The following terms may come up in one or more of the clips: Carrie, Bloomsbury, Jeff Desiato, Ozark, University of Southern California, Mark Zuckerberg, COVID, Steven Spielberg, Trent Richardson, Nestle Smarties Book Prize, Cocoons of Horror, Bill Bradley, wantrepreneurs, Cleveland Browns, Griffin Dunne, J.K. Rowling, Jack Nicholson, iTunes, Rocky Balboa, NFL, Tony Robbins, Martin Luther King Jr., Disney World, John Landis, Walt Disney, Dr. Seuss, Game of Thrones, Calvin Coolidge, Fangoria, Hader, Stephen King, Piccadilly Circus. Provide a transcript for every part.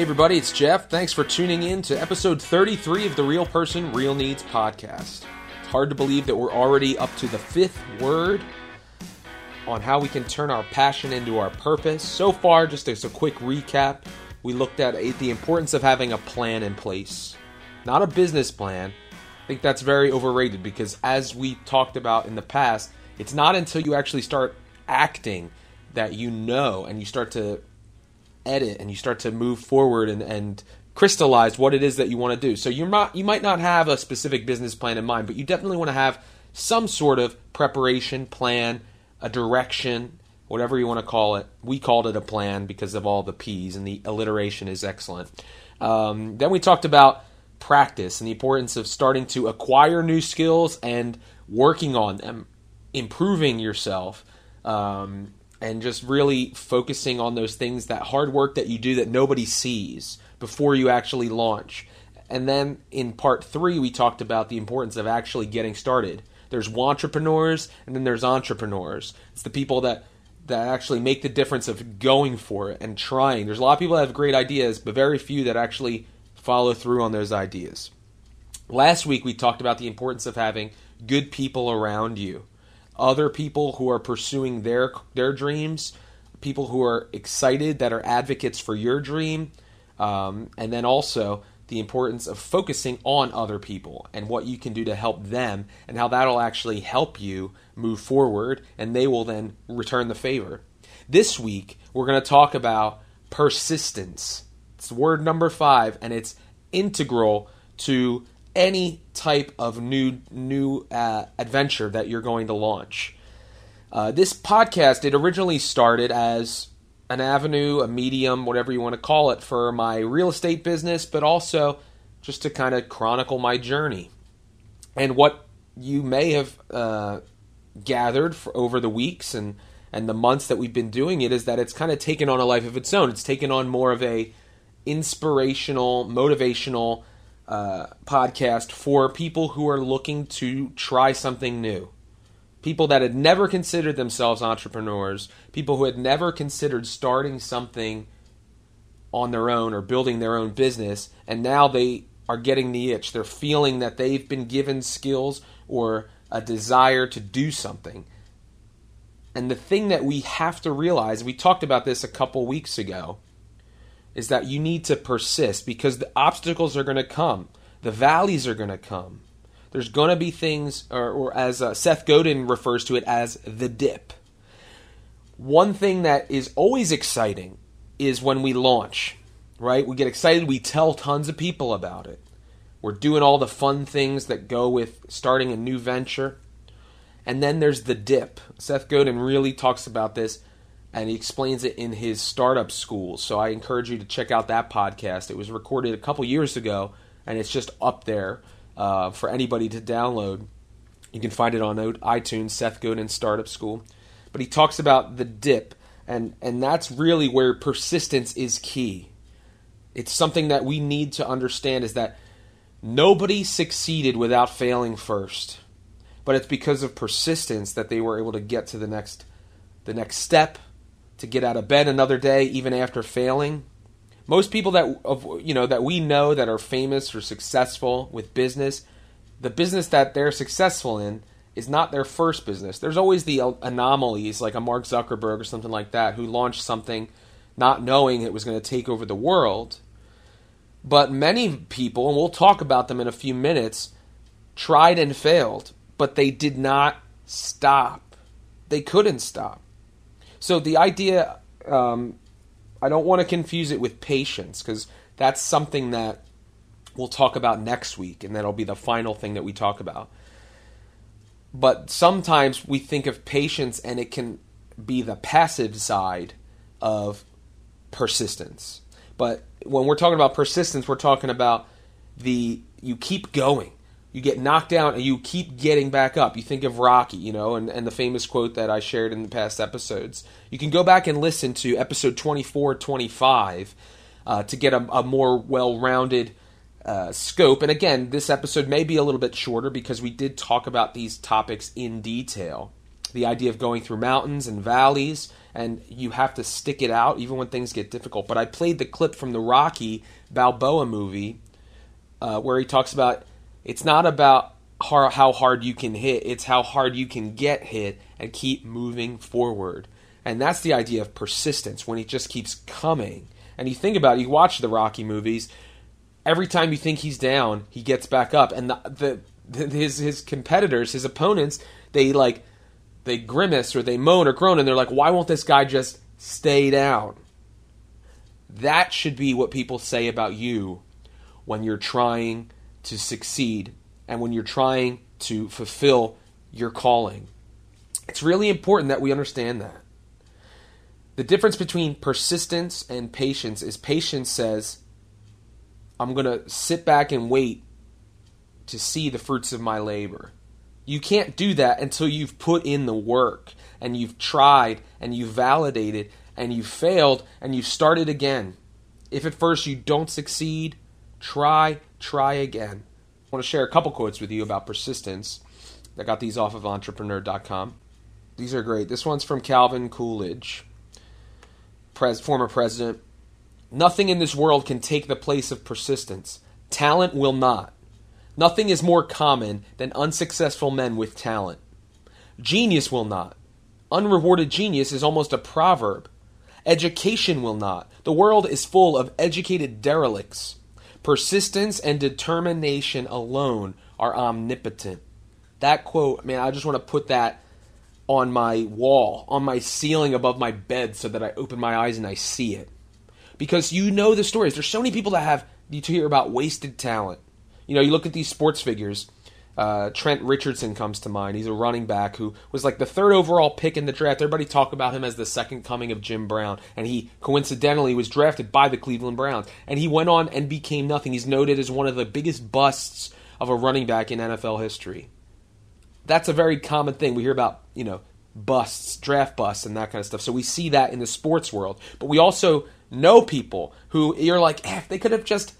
Hey everybody, it's Jeff. Thanks for tuning in to episode 33 of the Real Person, Real Needs podcast. It's hard to believe that we're already up to the fifth word on how we can turn our passion into our purpose. So far, just as a quick recap, we looked at the importance of having a plan in place. Not a business plan. I think that's very overrated because as we talked about in the past, it's not until you actually start acting that you know and you start to edit and you start to move forward and crystallize what it is that you want to do. So you might not have a specific business plan in mind, but you definitely want to have some sort of preparation, plan, a direction, whatever you want to call it. We called it a plan because of all the P's and the alliteration is excellent. Then we talked about practice and the importance of starting to acquire new skills and working on them, improving yourself, and just really focusing on those things, that hard work that you do that nobody sees before you actually launch. And then in part three, we talked about the importance of actually getting started. There's wantrepreneurs and then there's entrepreneurs. It's the people that actually make the difference of going for it and trying. There's a lot of people that have great ideas, but very few that actually follow through on those ideas. Last week, we talked about the importance of having good people around you. Other people who are pursuing their dreams, people who are excited, that are advocates for your dream, and then also the importance of focusing on other people and what you can do to help them and how that'll actually help you move forward, and they will then return the favor. This week, we're going to talk about persistence. It's word number 5, and it's integral to any type of new adventure that you're going to launch. This podcast, it originally started as an avenue, a medium, whatever you want to call it, for my real estate business, but also just to kind of chronicle my journey. And what you may have gathered for over the weeks and the months that we've been doing it is that it's kind of taken on a life of its own. It's taken on more of a inspirational, motivational podcast for people who are looking to try something new. People that had never considered themselves entrepreneurs, people who had never considered starting something on their own or building their own business, and now they are getting the itch. They're feeling that they've been given skills or a desire to do something. And the thing that we have to realize, we talked about this a couple weeks ago, is that you need to persist because the obstacles are going to come. The valleys are going to come. There's going to be things, or as Seth Godin refers to it, as the dip. One thing that is always exciting is when we launch, right? We get excited. We tell tons of people about it. We're doing all the fun things that go with starting a new venture. And then there's the dip. Seth Godin really talks about this. And he explains it in his startup school. So I encourage you to check out that podcast. It was recorded a couple years ago, and it's just up there for anybody to download. You can find it on iTunes, Seth Godin Startup School. But he talks about the dip, and that's really where persistence is key. It's something that we need to understand is that nobody succeeded without failing first. But it's because of persistence that they were able to get to the next step, to get out of bed another day, even after failing. Most people that we know that are famous or successful with business, the business that they're successful in is not their first business. There's always the anomalies, like a Mark Zuckerberg or something like that, who launched something not knowing it was going to take over the world. But many people, and we'll talk about them in a few minutes, tried and failed, but they did not stop. They couldn't stop. So the idea, I don't want to confuse it with patience because that's something that we'll talk about next week and that'll be the final thing that we talk about. But sometimes we think of patience and it can be the passive side of persistence. But when we're talking about persistence, we're talking about you keep going. You get knocked down and you keep getting back up. You think of Rocky, and the famous quote that I shared in the past episodes. You can go back and listen to episode 24, 25 to get a more well-rounded scope. And again, this episode may be a little bit shorter because we did talk about these topics in detail. the idea of going through mountains and valleys, and you have to stick it out even when things get difficult. But I played the clip from the Rocky Balboa movie where he talks about it's not about how hard you can hit, it's how hard you can get hit and keep moving forward. And that's the idea of persistence, when it just keeps coming. And you think about it, you watch the Rocky movies, every time you think he's down, he gets back up. And his competitors, his opponents, they grimace or they moan or groan, and they're like, why won't this guy just stay down? That should be what people say about you when you're trying to succeed and when you're trying to fulfill your calling. It's really important that we understand that. The difference between persistence and patience is patience says, I'm going to sit back and wait to see the fruits of my labor. You can't do that until you've put in the work and you've tried and you've validated and you've failed and you've started again. If at first you don't succeed, try again. I want to share a couple quotes with you about persistence. I got these off of entrepreneur.com. These are great. This one's from Calvin Coolidge, former president. Nothing in this world can take the place of persistence. Talent will not. Nothing is more common than unsuccessful men with talent. Genius will not. Unrewarded genius is almost a proverb. Education will not. The world is full of educated derelicts. Persistence and determination alone are omnipotent. That quote, man, I just want to put that on my wall, on my ceiling above my bed so that I open my eyes and I see it. Because you know the stories. There's so many people that you hear about wasted talent. You know, you look at these sports figures. Trent Richardson comes to mind. He's a running back who was like the third overall pick in the draft. Everybody talked about him as the second coming of Jim Brown. And he coincidentally was drafted by the Cleveland Browns. And he went on and became nothing. He's noted as one of the biggest busts of a running back in NFL history. That's a very common thing. We hear about, you know, busts, draft busts, and that kind of stuff. So we see that in the sports world. But we also know people who you're like, if they could have just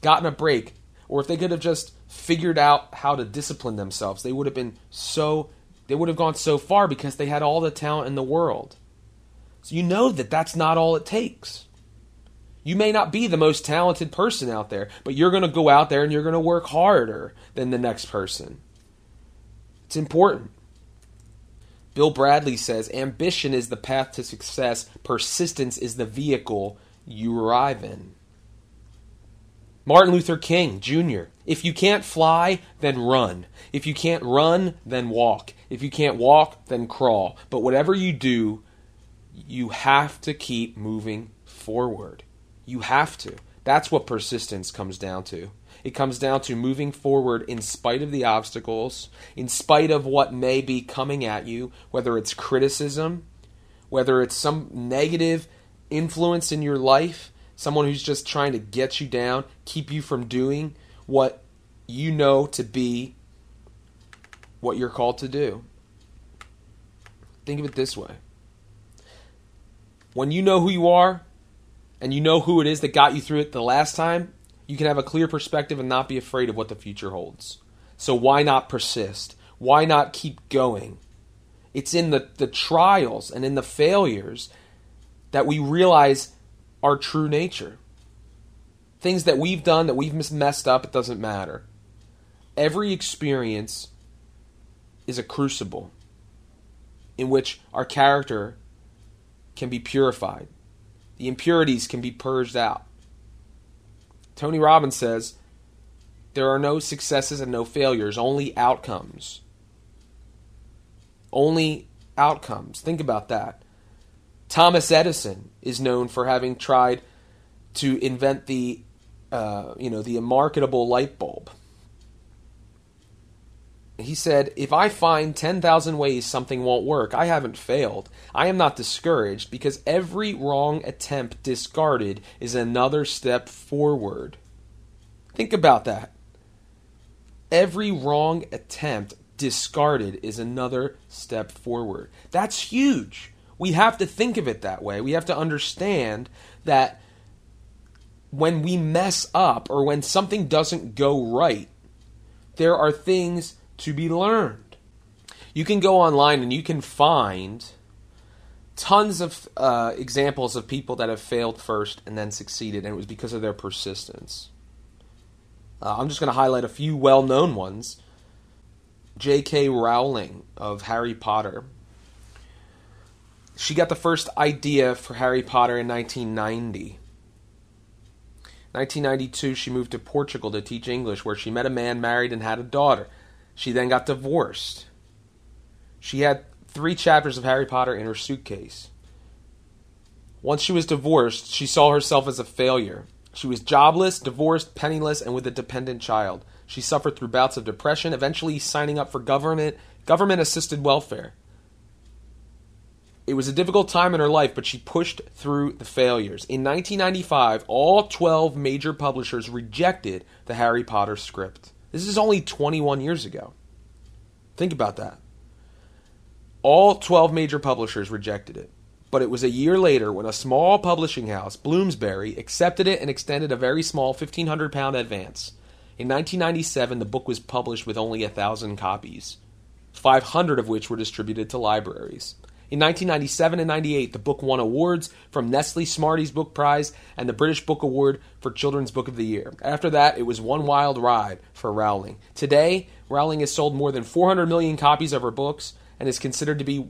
gotten a break, or if they could have just figured out how to discipline themselves, they would have gone so far because they had all the talent in the world. So you know that that's not all it takes. You may not be the most talented person out there, but you're going to go out there and you're going to work harder than the next person. It's important. Bill Bradley says, ambition is the path to success. Persistence is the vehicle you arrive in. Martin Luther King Jr., if you can't fly, then run. If you can't run, then walk. If you can't walk, then crawl. But whatever you do, you have to keep moving forward. You have to. That's what persistence comes down to. It comes down to moving forward in spite of the obstacles, in spite of what may be coming at you, whether it's criticism, whether it's some negative influence in your life, someone who's just trying to get you down, keep you from doing what you know to be what you're called to do. Think of it this way. When you know who you are and you know who it is that got you through it the last time, you can have a clear perspective and not be afraid of what the future holds. So why not persist? Why not keep going? It's in the trials and in the failures that we realize our true nature. Things that we've done, that we've messed up, it doesn't matter. Every experience is a crucible in which our character can be purified. The impurities can be purged out. Tony Robbins says, there are no successes and no failures, only outcomes. Only outcomes. Think about that. Thomas Edison is known for having tried to invent the marketable light bulb. He said, if I find 10,000 ways something won't work, I haven't failed. I am not discouraged because every wrong attempt discarded is another step forward. Think about that. Every wrong attempt discarded is another step forward. That's huge. We have to think of it that way. We have to understand that when we mess up or when something doesn't go right, there are things to be learned. You can go online and you can find tons of examples of people that have failed first and then succeeded, and it was because of their persistence. I'm just going to highlight a few well-known ones. J.K. Rowling of Harry Potter. She got the first idea for Harry Potter in 1990. 1992, she moved to Portugal to teach English, where she met a man, married, and had a daughter. She then got divorced. She had 3 chapters of Harry Potter in her suitcase. Once she was divorced, she saw herself as a failure. She was jobless, divorced, penniless, and with a dependent child. She suffered through bouts of depression, eventually signing up for government-assisted welfare. It was a difficult time in her life, but she pushed through the failures. In 1995, all 12 major publishers rejected the Harry Potter script. This is only 21 years ago. Think about that. All 12 major publishers rejected it. But it was a year later when a small publishing house, Bloomsbury, accepted it and extended a very small £1,500 advance. In 1997, the book was published with only 1,000 copies, 500 of which were distributed to libraries. In 1997 and 98, the book won awards from Nestle Smarties Book Prize and the British Book Award for Children's Book of the Year. After that, it was one wild ride for Rowling. Today, Rowling has sold more than 400 million copies of her books and is considered to be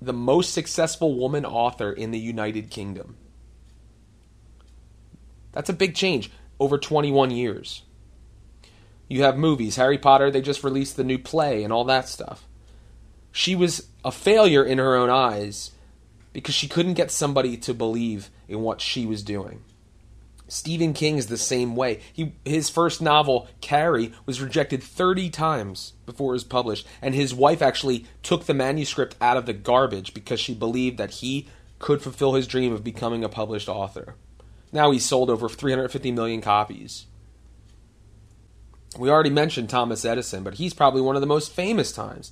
the most successful woman author in the United Kingdom. That's a big change over 21 years. You have movies, Harry Potter, they just released the new play and all that stuff. She was a failure in her own eyes because she couldn't get somebody to believe in what she was doing. Stephen King is the same way. His first novel, Carrie, was rejected 30 times before it was published, and his wife actually took the manuscript out of the garbage because she believed that he could fulfill his dream of becoming a published author. Now he's sold over 350 million copies. We already mentioned Thomas Edison, but he's probably one of the most famous times.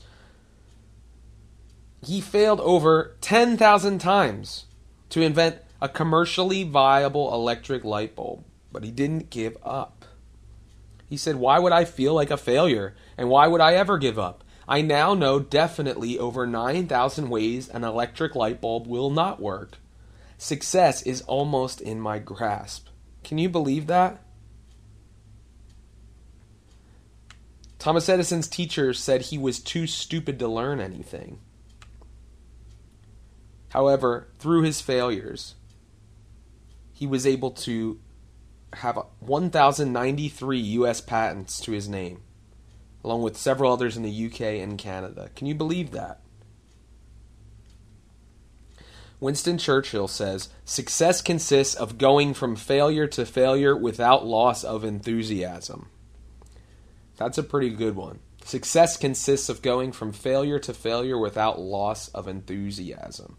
He failed over 10,000 times to invent a commercially viable electric light bulb, but he didn't give up. He said, "Why would I feel like a failure? And why would I ever give up? I now know definitely over 9,000 ways an electric light bulb will not work. Success is almost in my grasp." Can you believe that? Thomas Edison's teacher said he was too stupid to learn anything. However, through his failures, he was able to have 1,093 U.S. patents to his name, along with several others in the U.K. and Canada. Can you believe that? Winston Churchill says, "Success consists of going from failure to failure without loss of enthusiasm." That's a pretty good one. Success consists of going from failure to failure without loss of enthusiasm.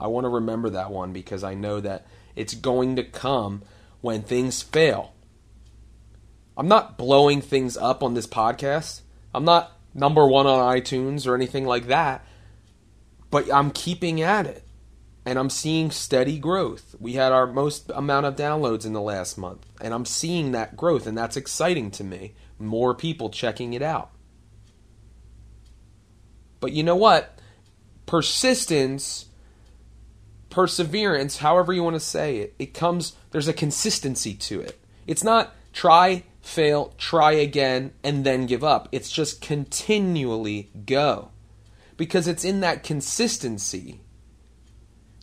I want to remember that one because I know that it's going to come when things fail. I'm not blowing things up on this podcast. I'm not #1 on iTunes or anything like that. But I'm keeping at it. And I'm seeing steady growth. We had our most amount of downloads in the last month. And I'm seeing that growth, and that's exciting to me. More people checking it out. But you know what? Persistence, perseverance, however you want to say it, it comes, there's a consistency to it. It's not try, fail, try again, and then give up. It's just continually go. Because it's in that consistency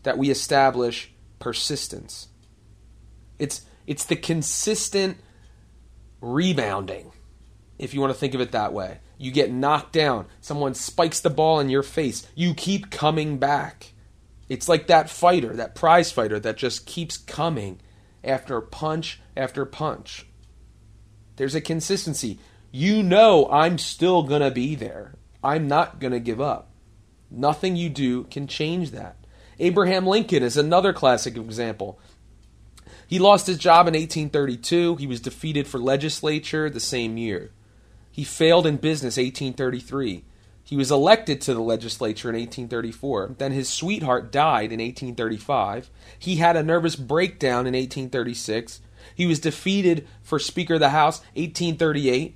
that we establish persistence. It's the consistent rebounding, if you want to think of it that way. You get knocked down. Someone spikes the ball in your face. You keep coming back. It's like that fighter, that prize fighter that just keeps coming after punch after punch. There's a consistency. You know I'm still going to be there. I'm not going to give up. Nothing you do can change that. Abraham Lincoln is another classic example. He lost his job in 1832. He was defeated for legislature the same year. He failed in business 1833. He was elected to the legislature in 1834. Then his sweetheart died in 1835. He had a nervous breakdown in 1836. He was defeated for Speaker of the House 1838.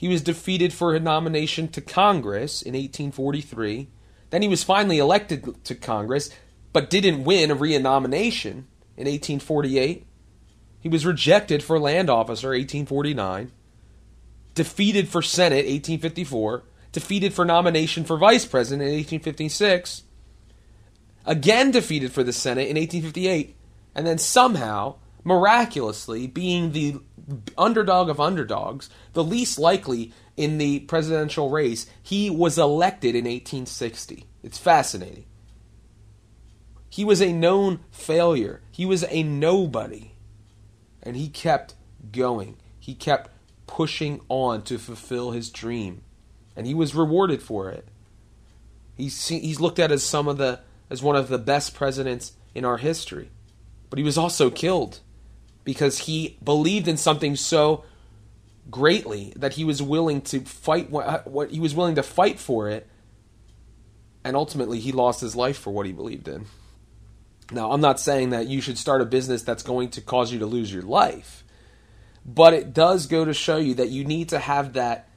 He was defeated for his nomination to Congress in 1843. Then he was finally elected to Congress, but didn't win a re-nomination in 1848. He was rejected for land officer 1849, defeated for Senate 1854, defeated for nomination for vice president in 1856, again defeated for the Senate in 1858, and then somehow, miraculously, being the underdog of underdogs, the least likely in the presidential race, he was elected in 1860. It's fascinating. He was a known failure. He was a nobody. And he kept going. He kept pushing on to fulfill his dream. And he was rewarded for it. He's looked at as one of the best presidents in our history. But he was also killed because he believed in something so greatly that he was willing to fight what he was willing to fight for it. And ultimately he lost his life for what he believed in. Now, I'm not saying that you should start a business that's going to cause you to lose your life, but it does go to show you that you need to have that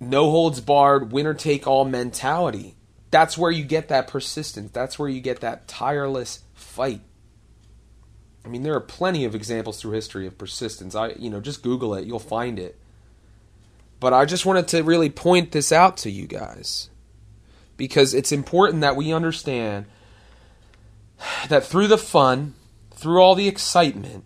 no-holds-barred, winner-take-all mentality. That's where you get that persistence. That's where you get that tireless fight. I mean, there are plenty of examples through history of persistence. Just Google it. You'll find it. But I just wanted to really point this out to you guys because it's important that we understand that through the fun, through all the excitement,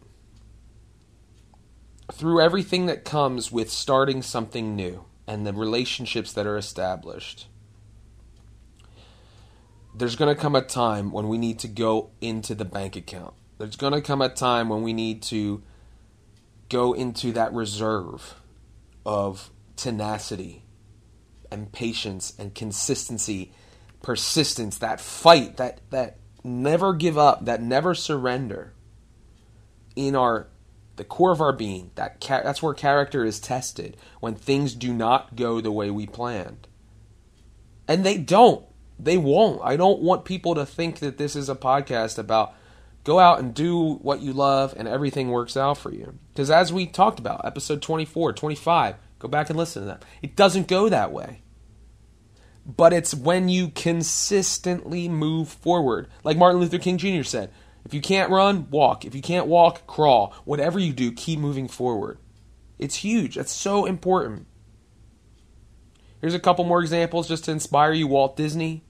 through everything that comes with starting something new and the relationships that are established, there's going to come a time when we need to go into the bank account. There's going to come a time when we need to go into that reserve of tenacity and patience and consistency, persistence, that fight, that never give up, that never surrender in the core of our being. That's where character is tested, when things do not go the way we planned. And they don't. They won't. I don't want people to think that this is a podcast about go out and do what you love and everything works out for you. Because as we talked about, episode 24, 25, go back and listen to that. It doesn't go that way. But it's when you consistently move forward. Like Martin Luther King Jr. said, if you can't run, walk. If you can't walk, crawl. Whatever you do, keep moving forward. It's huge. That's so important. Here's a couple more examples just to inspire you. Walt Disney,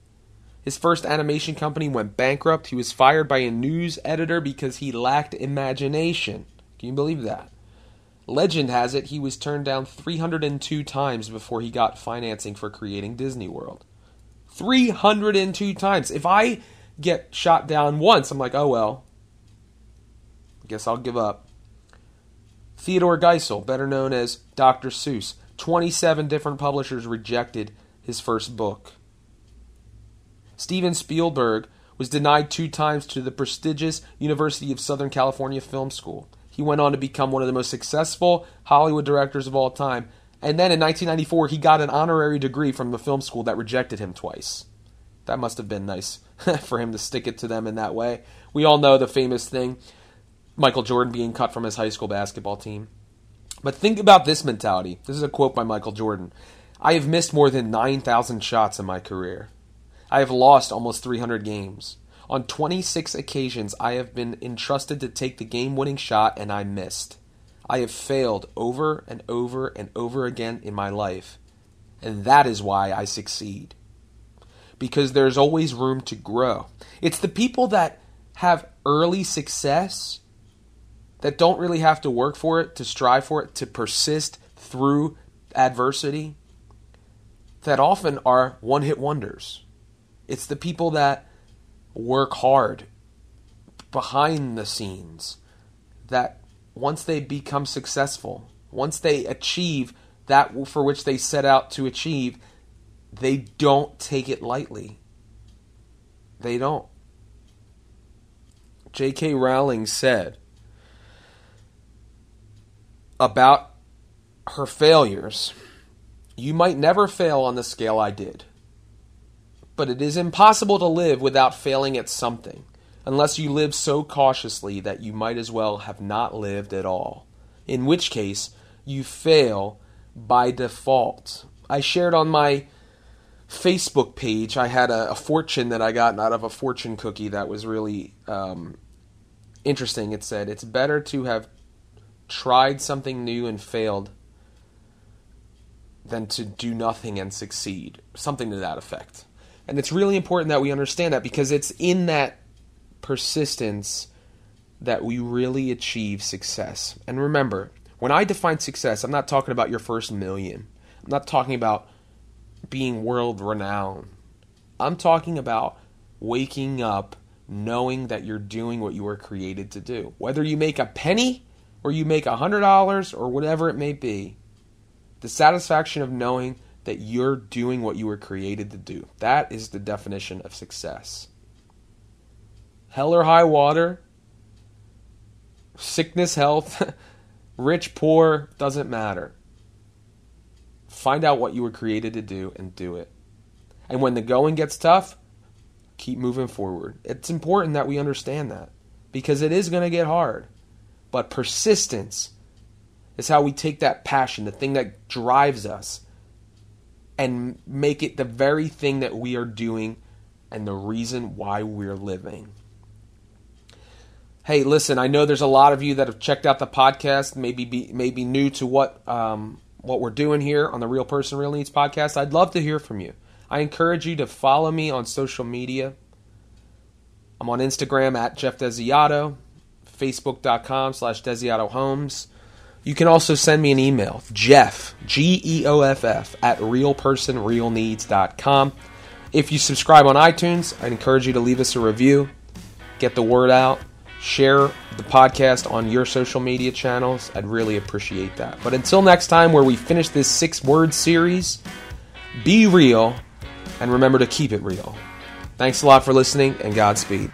his first animation company went bankrupt. He was fired by a news editor because he lacked imagination. Can you believe that? Legend has it he was turned down 302 times before he got financing for creating Disney World. 302 times. If I get shot down once, I'm like, oh well, I guess I'll give up. Theodore Geisel, better known as Dr. Seuss, 27 different publishers rejected his first book. Steven Spielberg was denied 2 times to the prestigious University of Southern California Film School. He went on to become one of the most successful Hollywood directors of all time. And then in 1994, he got an honorary degree from the film school that rejected him twice. That must have been nice for him to stick it to them in that way. We all know the famous thing, Michael Jordan being cut from his high school basketball team. But think about this mentality. This is a quote by Michael Jordan. "I have missed more than 9,000 shots in my career. I have lost almost 300 games. On 26 occasions, I have been entrusted to take the game-winning shot, and I missed. I have failed over and over and over again in my life, and that is why I succeed. Because there's always room to grow." It's the people that have early success that don't really have to work for it, to strive for it, to persist through adversity, that often are one-hit wonders. It's the people that work hard behind the scenes, that once they become successful, once they achieve that for which they set out to achieve, they don't take it lightly. They don't. J.K. Rowling said about her failures, "You might never fail on the scale I did. But it is impossible to live without failing at something, unless you live so cautiously that you might as well have not lived at all, in which case you fail by default. I shared on my Facebook page, I had a fortune that I got out of a fortune cookie that was really interesting. It said, it's better to have tried something new and failed than to do nothing and succeed. Something to that effect. And it's really important that we understand that, because it's in that persistence that we really achieve success. And remember, when I define success, I'm not talking about your first million. I'm not talking about being world renowned. I'm talking about waking up knowing that you're doing what you were created to do. Whether you make a penny or you make $100 or whatever it may be, the satisfaction of knowing that you're doing what you were created to do. That is the definition of success. Hell or high water, sickness, health, rich, poor, doesn't matter. Find out what you were created to do and do it. And when the going gets tough, keep moving forward. It's important that we understand that, because it is going to get hard. But persistence is how we take that passion, the thing that drives us, and make it the very thing that we are doing and the reason why we're living. Hey, listen, I know there's a lot of you that have checked out the podcast, maybe new to what we're doing here on the Real Person, Real Needs podcast. I'd love to hear from you. I encourage you to follow me on social media. I'm on Instagram at Jeff Desiato, Facebook.com/DesiatoHomes. You can also send me an email, Jeff, Geoff, at realpersonrealneeds.com. If you subscribe on iTunes, I encourage you to leave us a review, get the word out, share the podcast on your social media channels. I'd really appreciate that. But until next time, where we finish this 6-word series, be real, and remember to keep it real. Thanks a lot for listening, and Godspeed.